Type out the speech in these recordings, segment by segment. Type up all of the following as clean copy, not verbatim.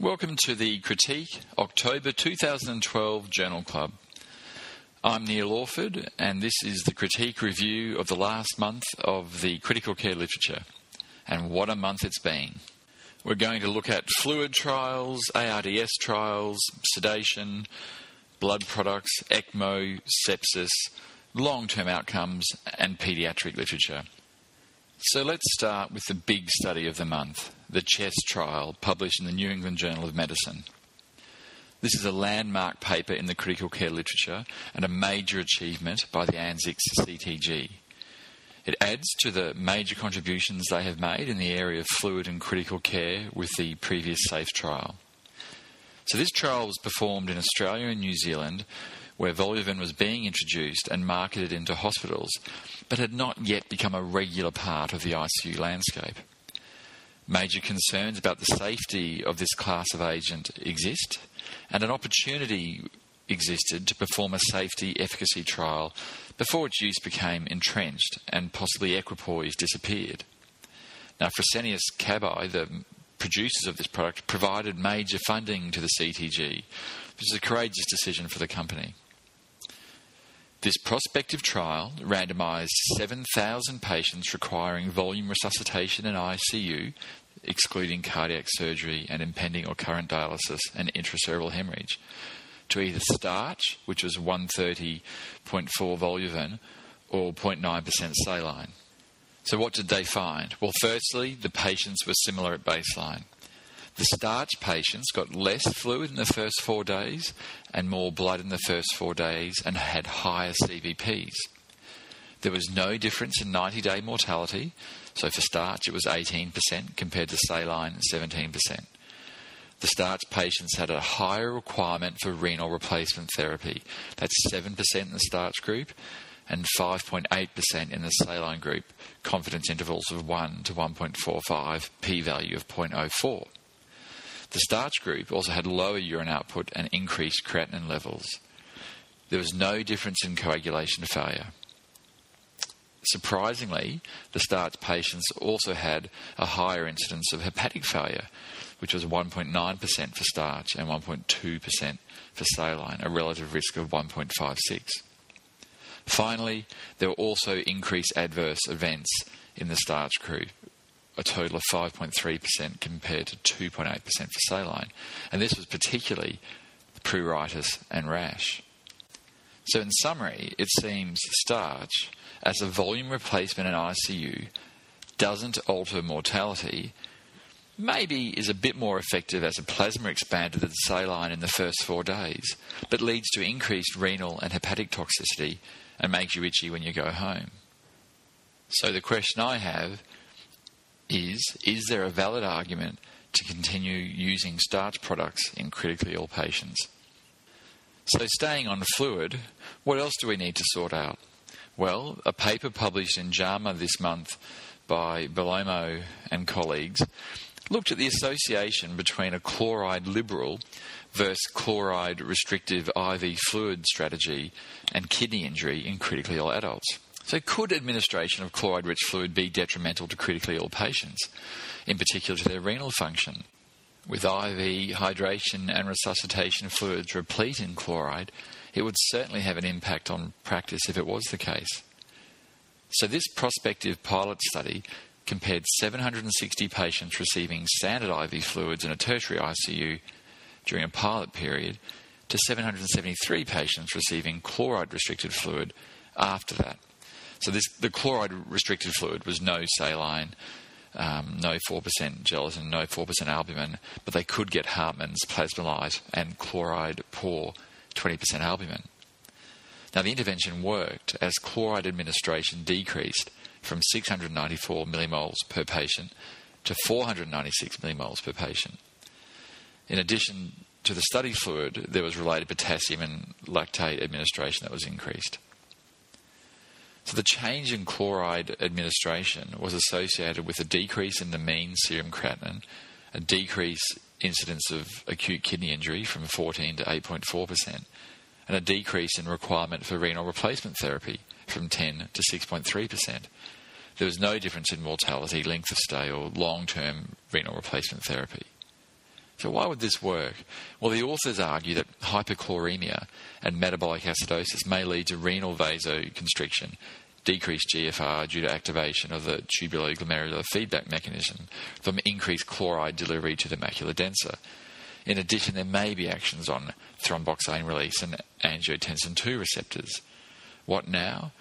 Welcome to the Critique October 2012 Journal Club. I'm Neil Orford, and this is the critique review of the last month of the critical care literature. And what a month it's been. We're going to look at fluid trials, ARDS trials, sedation, blood products, ECMO, sepsis, long-term outcomes, and paediatric literature. So let's start with the big study of the month, the CHESS trial, published in the New England Journal of Medicine. This is a landmark paper in the critical care literature and a major achievement by the ANZICS CTG. It adds to the major contributions they have made in the area of fluid and critical care with the previous SAFE trial. So this trial was performed in Australia and New Zealand, where Voluven was being introduced and marketed into hospitals, but had not yet become a regular part of the ICU landscape. Major concerns about the safety of this class of agent exist, and an opportunity existed to perform a safety efficacy trial before its use became entrenched and possibly equipoise disappeared. Now, Fresenius Kabi, the producers of this product, provided major funding to the CTG, which is a courageous decision for the company. This prospective trial randomised 7,000 patients requiring volume resuscitation in ICU, excluding cardiac surgery and impending or current dialysis and intracerebral hemorrhage, to either starch, which was 130.4 Voluven, or 0.9% saline. So what did they find? Well, firstly, the patients were similar at baseline. The starch patients got less fluid in the first 4 days and more blood in the first 4 days and had higher CVPs. There was no difference in 90-day mortality, so for starch it was 18% compared to saline 17%. The starch patients had a higher requirement for renal replacement therapy. That's 7% in the starch group and 5.8% in the saline group, confidence intervals of 1 to 1.45, p-value of 0.04. The starch group also had lower urine output and increased creatinine levels. There was no difference in coagulation failure. Surprisingly, the starch patients also had a higher incidence of hepatic failure, which was 1.9% for starch and 1.2% for saline, a relative risk of 1.56. Finally, there were also increased adverse events in the starch group, a total of 5.3% compared to 2.8% for saline, and this was particularly pruritus and rash. So in summary, it seems starch, as a volume replacement in ICU, doesn't alter mortality, maybe is a bit more effective as a plasma expander than saline in the first 4 days, but leads to increased renal and hepatic toxicity and makes you itchy when you go home. So the question I have is there a valid argument to continue using starch products in critically ill patients? So staying on fluid, what else do we need to sort out? Well, a paper published in JAMA this month by Belomo and colleagues looked at the association between a chloride liberal versus chloride restrictive IV fluid strategy and kidney injury in critically ill adults. So could administration of chloride-rich fluid be detrimental to critically ill patients, in particular to their renal function? With IV hydration and resuscitation fluids replete in chloride, it would certainly have an impact on practice if it was the case. So this prospective pilot study compared 760 patients receiving standard IV fluids in a tertiary ICU during a pilot period to 773 patients receiving chloride-restricted fluid after that. So the chloride-restricted fluid was no saline, no 4% gelatin, no 4% albumin, but they could get Hartman's, plasmolite, and chloride poor 20% albumin. Now, the intervention worked as chloride administration decreased from 694 millimoles per patient to 496 millimoles per patient. In addition to the study fluid, there was related potassium and lactate administration that was increased. So the change in chloride administration was associated with a decrease in the mean serum creatinine, a decrease incidence of acute kidney injury from 14 to 8.4%, and a decrease in requirement for renal replacement therapy from 10 to 6.3%. There was no difference in mortality, length of stay, or long-term renal replacement therapy. So why would this work? Well, the authors argue that hyperchloremia and metabolic acidosis may lead to renal vasoconstriction, decreased GFR due to activation of the tubuloglomerular feedback mechanism from increased chloride delivery to the macula densa. In addition, there may be actions on thromboxane release and angiotensin II receptors. What now?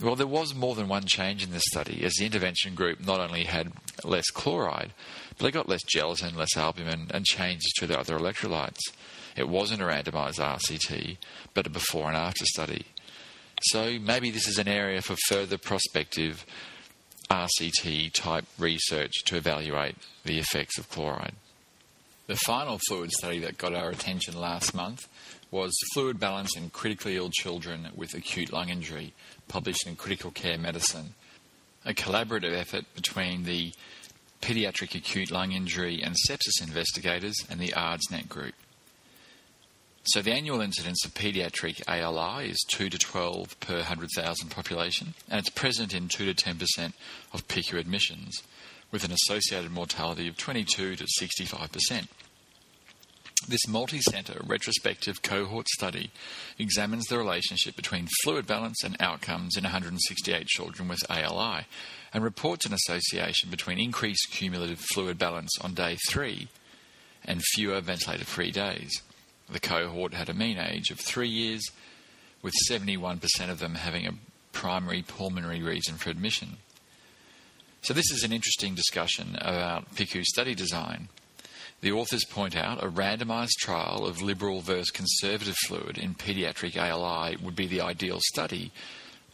Well, there was more than one change in this study, as the intervention group not only had less chloride, but they got less gelatin, less albumin, and changes to the other electrolytes. It wasn't a randomised RCT, but a before and after study. So maybe this is an area for further prospective RCT-type research to evaluate the effects of chloride. The final fluid study that got our attention last month was fluid balance in critically ill children with acute lung injury, published in Critical Care Medicine, a collaborative effort between the Paediatric Acute Lung Injury and Sepsis Investigators and the ARDSNET group. So the annual incidence of paediatric ALI is 2 to 12 per 100,000 population, and it's present in 2 to 10% of PICU admissions, with an associated mortality of 22 to 65%. This multi-centre retrospective cohort study examines the relationship between fluid balance and outcomes in 168 children with ALI and reports an association between increased cumulative fluid balance on day 3 and fewer ventilator-free days. The cohort had a mean age of 3 years, with 71% of them having a primary pulmonary reason for admission. So this is an interesting discussion about PICU study design. The authors point out a randomised trial of liberal versus conservative fluid in paediatric ALI would be the ideal study,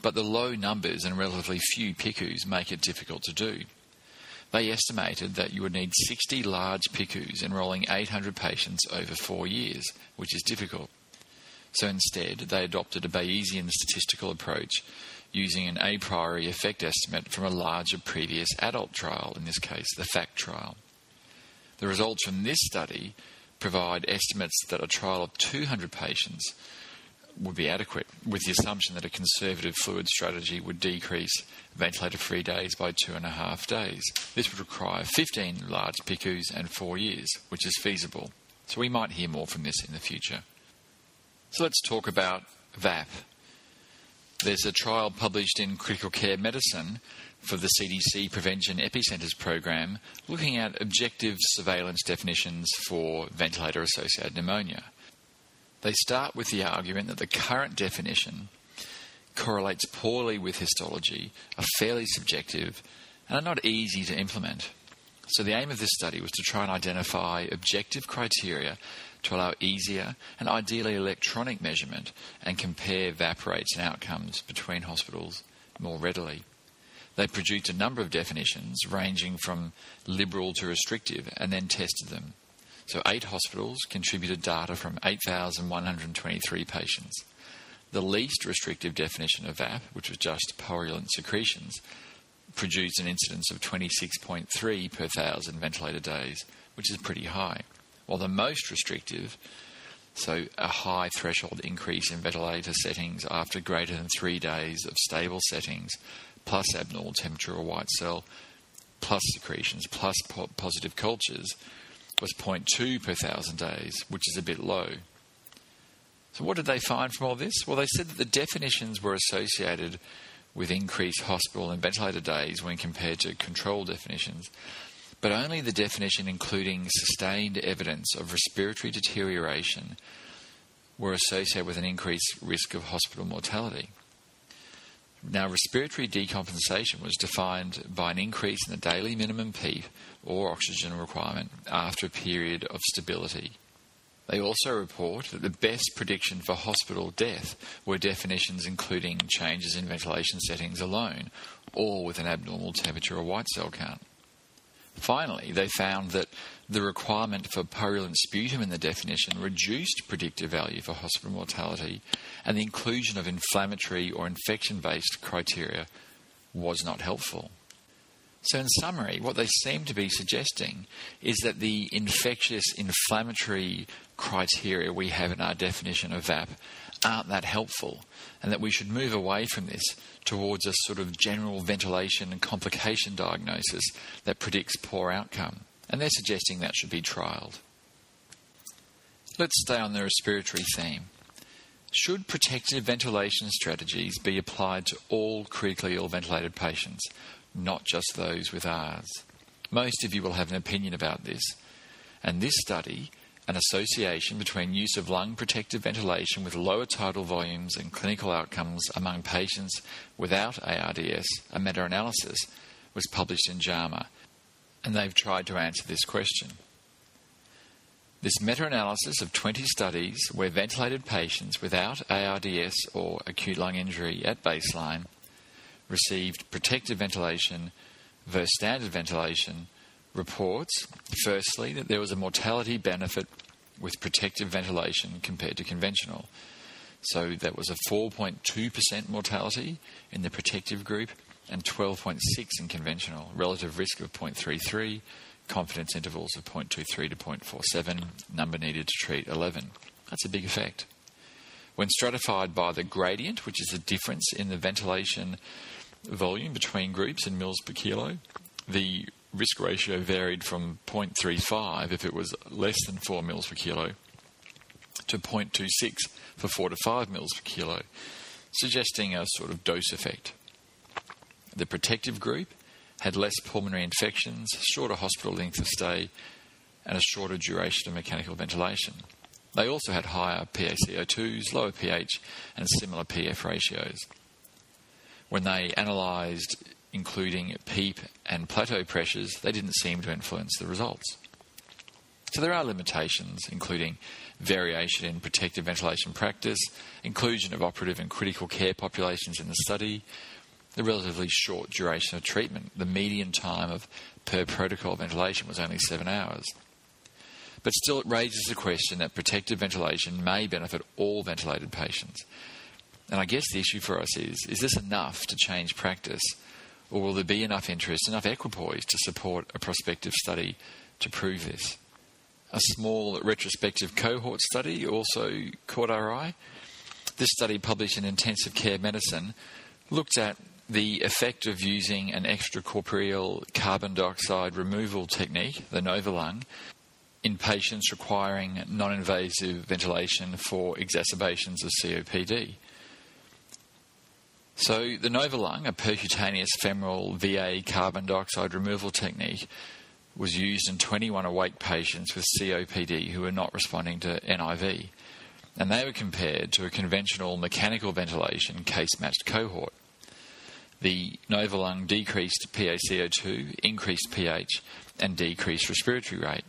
but the low numbers and relatively few PICUs make it difficult to do. They estimated that you would need 60 large PICUs enrolling 800 patients over 4 years, which is difficult. So instead, they adopted a Bayesian statistical approach using an a priori effect estimate from a larger previous adult trial, in this case the FACT trial. The results from this study provide estimates that a trial of 200 patients would be adequate, with the assumption that a conservative fluid strategy would decrease ventilator-free days by 2.5 days. This would require 15 large PICUs and 4 years, which is feasible. So we might hear more from this in the future. So let's talk about VAP. There's a trial published in Critical Care Medicine for the CDC Prevention Epicenters Program looking at objective surveillance definitions for ventilator-associated pneumonia. They start with the argument that the current definition correlates poorly with histology, are fairly subjective, and are not easy to implement. So the aim of this study was to try and identify objective criteria to allow easier and ideally electronic measurement and compare VAP rates and outcomes between hospitals more readily. They produced a number of definitions ranging from liberal to restrictive and then tested them. So 8 hospitals contributed data from 8,123 patients. The least restrictive definition of VAP, which was just purulent secretions, produced an incidence of 26.3 per 1,000 ventilator days, which is pretty high. While the most restrictive, so a high threshold increase in ventilator settings after greater than 3 days of stable settings, plus abnormal temperature or white cell, plus secretions, plus positive cultures, was 0.2 per 1,000 days, which is a bit low. So what did they find from all this? Well, they said that the definitions were associated with increased hospital and ventilator days when compared to control definitions, but only the definition including sustained evidence of respiratory deterioration were associated with an increased risk of hospital mortality. Now, respiratory decompensation was defined by an increase in the daily minimum PEEP or oxygen requirement after a period of stability. They also report that the best prediction for hospital death were definitions including changes in ventilation settings alone or with an abnormal temperature or white cell count. Finally, they found that the requirement for purulent sputum in the definition reduced predictive value for hospital mortality, and the inclusion of inflammatory or infection-based criteria was not helpful. So in summary, what they seem to be suggesting is that the infectious inflammatory criteria we have in our definition of VAP aren't that helpful, and that we should move away from this towards a sort of general ventilation and complication diagnosis that predicts poor outcome. And they're suggesting that should be trialled. Let's stay on the respiratory theme. Should protective ventilation strategies be applied to all critically ill ventilated patients, not just those with ARDS? Most of you will have an opinion about this. And this study, an association between use of lung protective ventilation with lower tidal volumes and clinical outcomes among patients without ARDS, a meta-analysis, was published in JAMA, and they've tried to answer this question. This meta-analysis of 20 studies where ventilated patients without ARDS or acute lung injury at baseline received protective ventilation versus standard ventilation reports, firstly, that there was a mortality benefit with protective ventilation compared to conventional. So that was a 4.2% mortality in the protective group and 12.6% in conventional, relative risk of 0.33, confidence intervals of 0.23 to 0.47, number needed to treat 11. That's a big effect. When stratified by the gradient, which is the difference in the ventilation volume between groups in mils per kilo, the risk ratio varied from 0.35 if it was less than 4 mils per kilo to 0.26 for 4 to 5 mils per kilo, suggesting a sort of dose effect. The protective group had less pulmonary infections, shorter hospital length of stay, and a shorter duration of mechanical ventilation. They also had higher PaCO2s, lower pH, and similar PF ratios. When they analysed including PEEP and plateau pressures, they didn't seem to influence the results. So there are limitations, including variation in protective ventilation practice, inclusion of operative and critical care populations in the study, the relatively short duration of treatment. The median time of per protocol ventilation was only 7 hours. But still, it raises the question that protective ventilation may benefit all ventilated patients. And I guess the issue for us is this enough to change practice? Or will there be enough interest, enough equipoise to support a prospective study to prove this? A small retrospective cohort study also caught our eye. This study, published in Intensive Care Medicine, looked at the effect of using an extracorporeal carbon dioxide removal technique, the Novalung, in patients requiring non-invasive ventilation for exacerbations of COPD. So the Novalung, a percutaneous femoral VA carbon dioxide removal technique, was used in 21 awake patients with COPD who were not responding to NIV, and they were compared to a conventional mechanical ventilation case-matched cohort. The Novalung decreased PaCO2, increased pH, and decreased respiratory rate.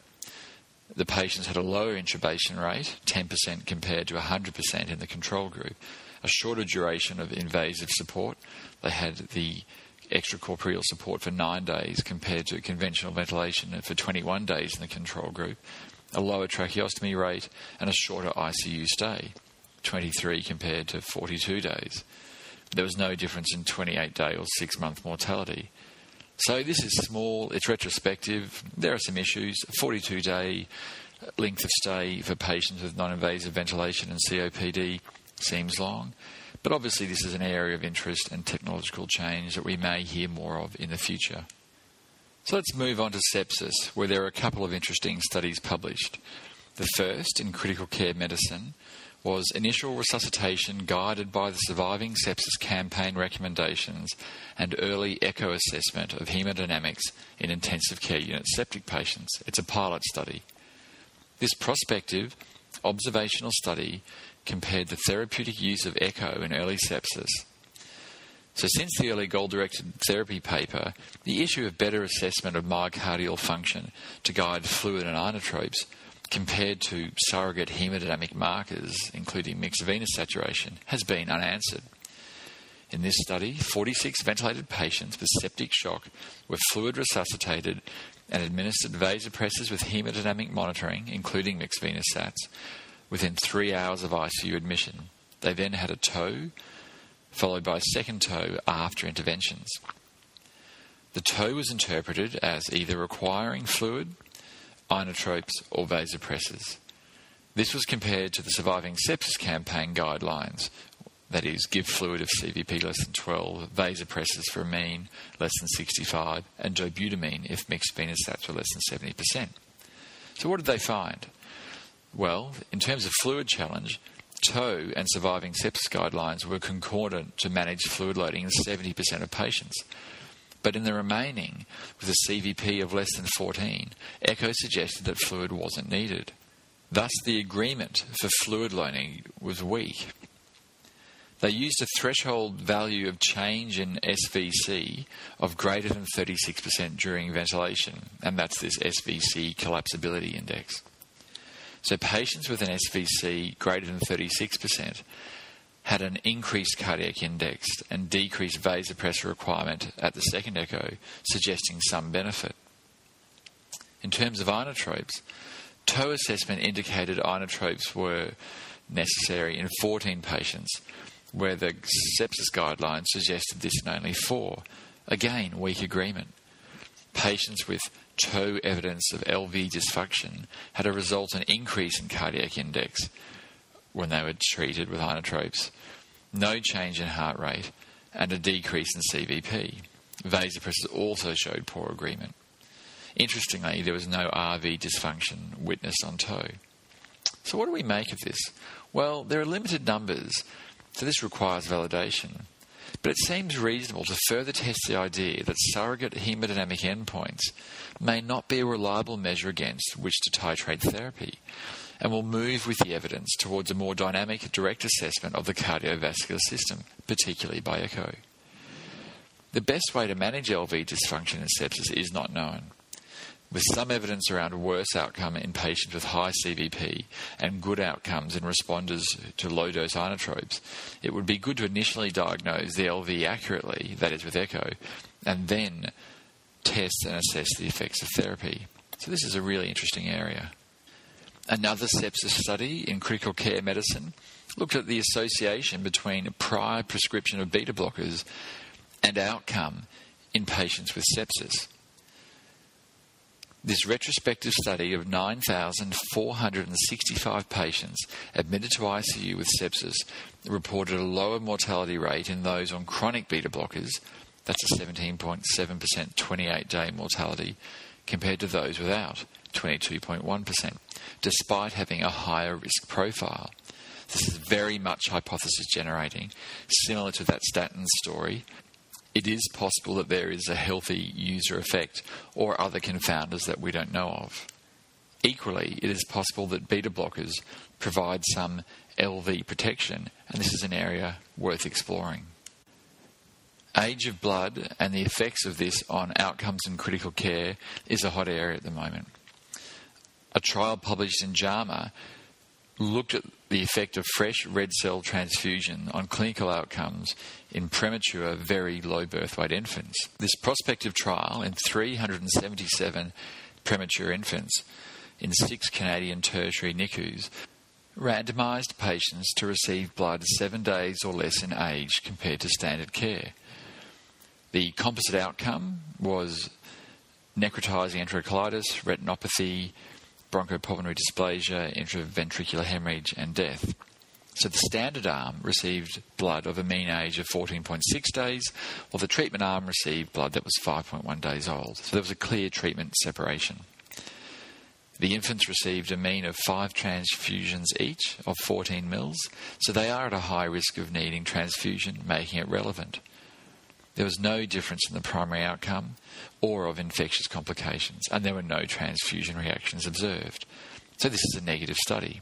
The patients had a lower intubation rate, 10% compared to 100% in the control group, a shorter duration of invasive support. They had the extracorporeal support for 9 days compared to conventional ventilation for 21 days in the control group, a lower tracheostomy rate, and a shorter ICU stay, 23 compared to 42 days. There was no difference in 28-day or 6-month mortality. So this is small, it's retrospective, there are some issues. 42-day length of stay for patients with non-invasive ventilation and COPD seems long, but obviously this is an area of interest and technological change that we may hear more of in the future. So let's move on to sepsis, where there are a couple of interesting studies published. The first, in critical care medicine, was initial resuscitation guided by the Surviving Sepsis Campaign recommendations and early echo assessment of hemodynamics in intensive care unit septic patients. It's a pilot study. This prospective observational study compared the therapeutic use of echo in early sepsis. So since the early goal-directed therapy paper, the issue of better assessment of myocardial function to guide fluid and inotropes compared to surrogate hemodynamic markers, including mixed venous saturation, has been unanswered. In this study, 46 ventilated patients with septic shock were fluid resuscitated and administered vasopressors with hemodynamic monitoring, including mixed venous sats, within 3 hours of ICU admission. They then had a TOE, followed by a second TOE after interventions. The TOE was interpreted as either requiring fluid, inotropes, or vasopressors. This was compared to the Surviving Sepsis Campaign guidelines, that is, give fluid of CVP less than 12, vasopressors for a mean less than 65, and dobutamine if mixed venous sats were less than 70%. So what did they find? Well, in terms of fluid challenge, TOE and Surviving Sepsis guidelines were concordant to manage fluid loading in 70% of patients. But in the remaining, with a CVP of less than 14, ECHO suggested that fluid wasn't needed. Thus, the agreement for fluid loading was weak. They used a threshold value of change in SVC of greater than 36% during ventilation, and that's this SVC collapsibility index. So patients with an SVC greater than 36% had an increased cardiac index and decreased vasopressor requirement at the second echo, suggesting some benefit. In terms of inotropes, TOE assessment indicated inotropes were necessary in 14 patients, where the sepsis guidelines suggested this in only 4. Again, weak agreement. Patients with TOE evidence of LV dysfunction had a resultant increase in cardiac index when they were treated with inotropes, no change in heart rate, and a decrease in CVP. Vasopressors also showed poor agreement. Interestingly, there was no RV dysfunction witnessed on TOE. So what do we make of this? Well, there are limited numbers, so this requires validation. But it seems reasonable to further test the idea that surrogate hemodynamic endpoints may not be a reliable measure against which to titrate therapy, and will move with the evidence towards a more dynamic, direct assessment of the cardiovascular system, particularly by echo. The best way to manage LV dysfunction in sepsis is not known, with some evidence around worse outcome in patients with high CVP and good outcomes in responders to low-dose inotropes. It would be good to initially diagnose the LV accurately, that is with echo, and then test and assess the effects of therapy. So this is a really interesting area. Another sepsis study in critical care medicine looked at the association between a prior prescription of beta blockers and outcome in patients with sepsis. This retrospective study of 9,465 patients admitted to ICU with sepsis reported a lower mortality rate in those on chronic beta blockers, that's a 17.7% 28-day mortality, compared to those without, 22.1%, despite having a higher risk profile. This is very much hypothesis generating, similar to that statin story. It is possible that there is a healthy user effect or other confounders that we don't know of. Equally, it is possible that beta blockers provide some LV protection, and this is an area worth exploring. Age of blood and the effects of this on outcomes in critical care is a hot area at the moment. A trial published in JAMA looked at the effect of fresh red cell transfusion on clinical outcomes in premature, very low birth weight infants. This prospective trial in 377 premature infants in 6 Canadian tertiary NICUs randomised patients to receive blood 7 days or less in age compared to standard care. The composite outcome was necrotizing enterocolitis, retinopathy, bronchopulmonary dysplasia, intraventricular hemorrhage, and death. So the standard arm received blood of a mean age of 14.6 days, while the treatment arm received blood that was 5.1 days old. So there was a clear treatment separation. The infants received a mean of 5 transfusions each of 14 mils, so they are at a high risk of needing transfusion, making it relevant. There was no difference in the primary outcome or of infectious complications, and there were no transfusion reactions observed. So this is a negative study.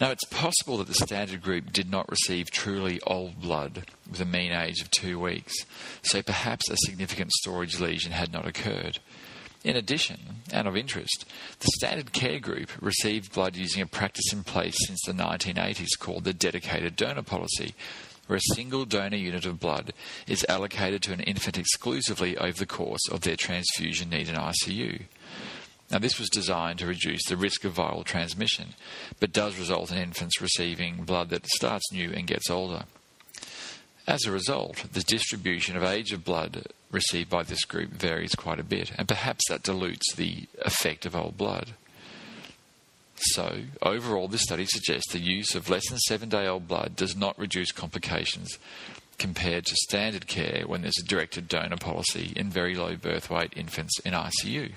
Now, it's possible that the standard group did not receive truly old blood with a mean age of 2 weeks, so perhaps a significant storage lesion had not occurred. In addition, and of interest, the standard care group received blood using a practice in place since the 1980s called the dedicated donor policy, where a single donor unit of blood is allocated to an infant exclusively over the course of their transfusion need in ICU. Now, this was designed to reduce the risk of viral transmission, but does result in infants receiving blood that starts new and gets older. As a result, the distribution of age of blood received by this group varies quite a bit, and perhaps that dilutes the effect of old blood. So, overall, this study suggests the use of less than 7-day-old blood does not reduce complications compared to standard care when there's a directed donor policy in very low birth weight infants in ICU.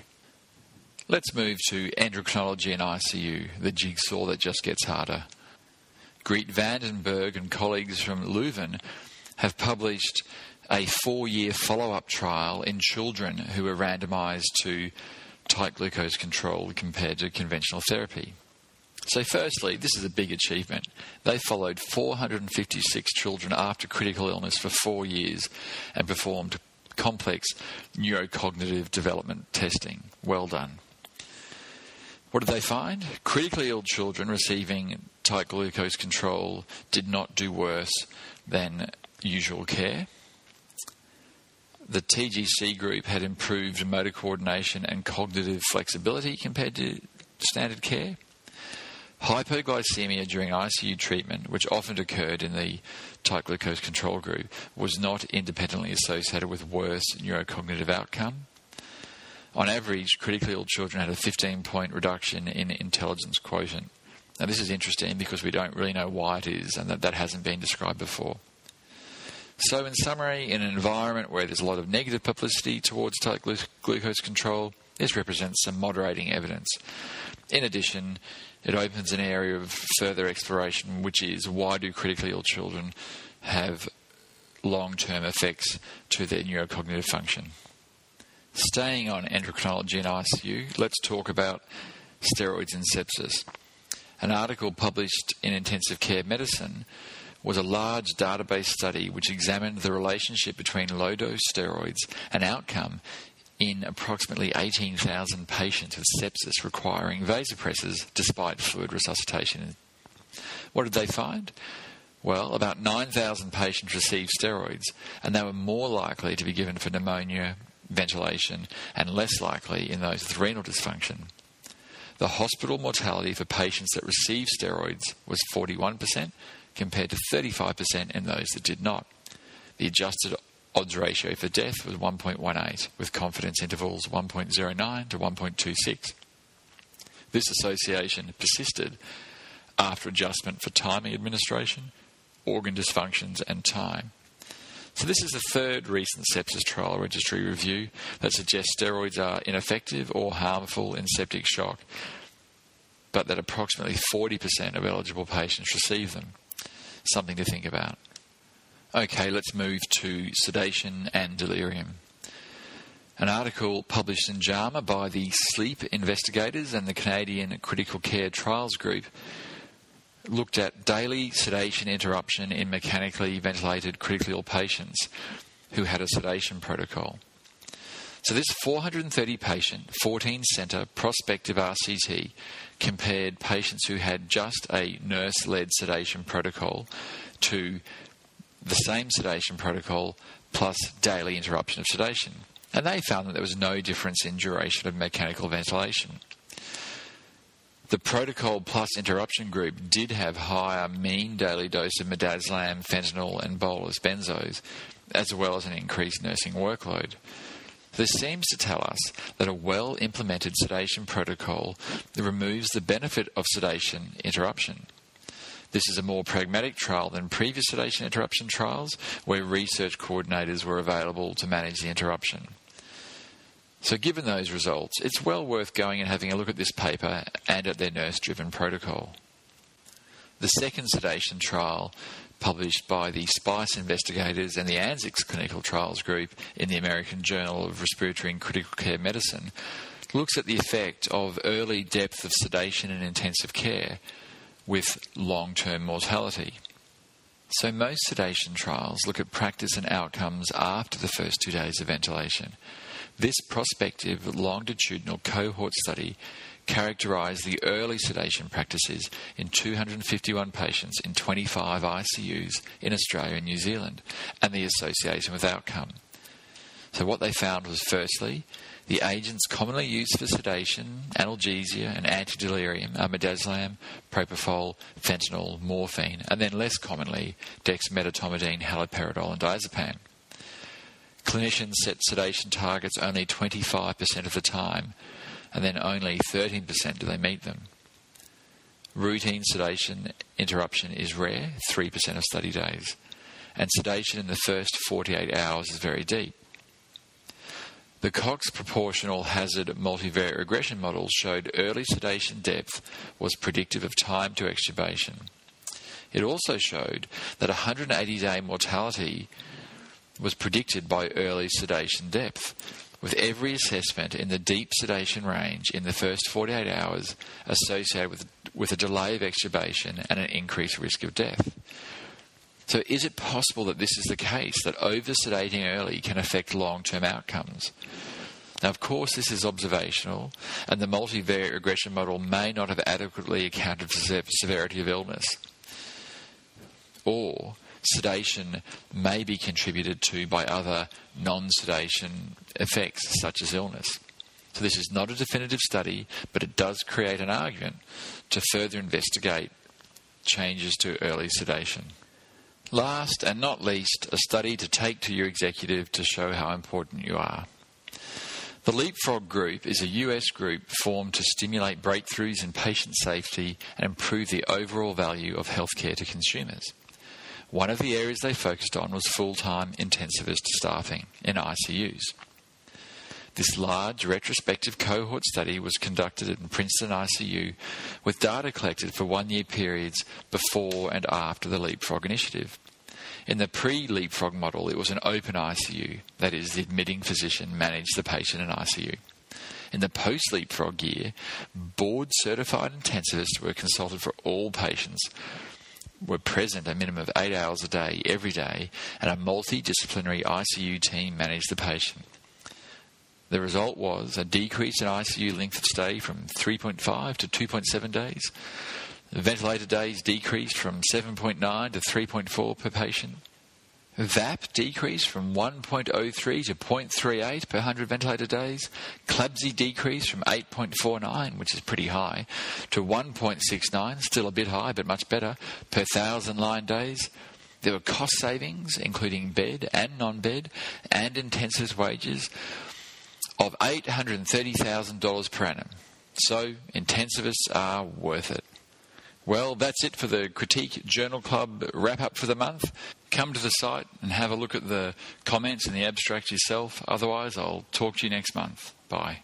Let's move to endocrinology and ICU, the jigsaw that just gets harder. Greet Vandenberg and colleagues from Voluven have published a 4-year follow-up trial in children who were randomised to tight glucose control compared to conventional therapy. So firstly, this is a big achievement. They followed 456 children after critical illness for 4 years and performed complex neurocognitive development testing. Well done. What did they find? Critically ill children receiving tight glucose control did not do worse than usual care. The TGC group had improved motor coordination and cognitive flexibility compared to standard care. Hypoglycemia during ICU treatment, which often occurred in the tight glucose control group, was not independently associated with worse neurocognitive outcome. On average, critically ill children had a 15-point reduction in intelligence quotient. Now, this is interesting because we don't really know why it is, and that hasn't been described before. So, in summary, in an environment where there's a lot of negative publicity towards tight glucose control, this represents some moderating evidence. In addition, it opens an area of further exploration, which is why do critically ill children have long-term effects to their neurocognitive function? Staying on endocrinology and ICU, let's talk about steroids in sepsis. An article published in Intensive Care Medicine was a large database study which examined the relationship between low-dose steroids and outcome in approximately 18,000 patients with sepsis requiring vasopressors despite fluid resuscitation. What did they find? Well, about 9,000 patients received steroids, and they were more likely to be given for pneumonia, ventilation, and less likely in those with renal dysfunction. The hospital mortality for patients that received steroids was 41%, compared to 35% in those that did not. The adjusted odds ratio for death was 1.18, with confidence intervals 1.09 to 1.26. This association persisted after adjustment for timing administration, organ dysfunctions, and time. So this is the third recent sepsis trial registry review that suggests steroids are ineffective or harmful in septic shock, but that approximately 40% of eligible patients receive them. Something to think about. Okay, let's move to sedation and delirium. An article published in JAMA by the sleep investigators and the Canadian Critical Care Trials Group looked at daily sedation interruption in mechanically ventilated critically ill patients who had a sedation protocol. So this 430-patient, 14-centre prospective RCT compared patients who had just a nurse-led sedation protocol to the same sedation protocol plus daily interruption of sedation. And they found that there was no difference in duration of mechanical ventilation. The protocol plus interruption group did have higher mean daily dose of midazolam, fentanyl and bolus benzos, as well as an increased nursing workload. This seems to tell us that a well-implemented sedation protocol removes the benefit of sedation interruption. This is a more pragmatic trial than previous sedation interruption trials, where research coordinators were available to manage the interruption. So given those results, it's well worth going and having a look at this paper and at their nurse-driven protocol. The second sedation trial published by the SPICE investigators and the ANZICS Clinical Trials Group in the American Journal of Respiratory and Critical Care Medicine, looks at the effect of early depth of sedation in intensive care with long-term mortality. So most sedation trials look at practice and outcomes after the first 2 days of ventilation. This prospective longitudinal cohort study characterised the early sedation practices in 251 patients in 25 ICUs in Australia and New Zealand, and the association with outcome. So what they found was, firstly, the agents commonly used for sedation, analgesia and antidelirium are midazolam, propofol, fentanyl, morphine, and then less commonly dexmedetomidine, haloperidol and diazepam. Clinicians set sedation targets only 25% of the time, and then only 13% do they meet them. Routine sedation interruption is rare, 3% of study days, and sedation in the first 48 hours is very deep. The Cox proportional hazard multivariate regression model showed early sedation depth was predictive of time to extubation. It also showed that 180-day mortality was predicted by early sedation depth, with every assessment in the deep sedation range in the first 48 hours associated with a delay of extubation and an increased risk of death. So is it possible that this is the case, that over-sedating early can affect long-term outcomes? Now, of course, this is observational, and the multivariate regression model may not have adequately accounted for severity of illness, or sedation may be contributed to by other non-sedation effects, such as illness. So this is not a definitive study, but it does create an argument to further investigate changes to early sedation. Last and not least, a study to take to your executive to show how important you are. The LEAPFROG group is a US group formed to stimulate breakthroughs in patient safety and improve the overall value of healthcare to consumers. One of the areas they focused on was full-time intensivist staffing in ICUs. This large retrospective cohort study was conducted in Princeton ICU with data collected for one-year periods before and after the LEAPFROG initiative. In the pre-LEAPFROG model, it was an open ICU, that is, the admitting physician managed the patient in ICU. In the post-LEAPFROG year, board-certified intensivists were consulted for all patients, were present a minimum of 8 hours a day, every day, and a multidisciplinary ICU team managed the patient. The result was a decrease in ICU length of stay from 3.5 to 2.7 days. Ventilator days decreased from 7.9 to 3.4 per patient. VAP decreased from 1.03 to 0.38 per 100 ventilator days. CLABSI decreased from 8.49, which is pretty high, to 1.69, still a bit high but much better, per 1,000 line days. There were cost savings, including bed and non-bed and intensivist wages, of $830,000 per annum. So intensivists are worth it. Well, that's it for the Critique Journal Club wrap-up for the month. Come to the site and have a look at the comments and the abstract yourself. Otherwise, I'll talk to you next month. Bye.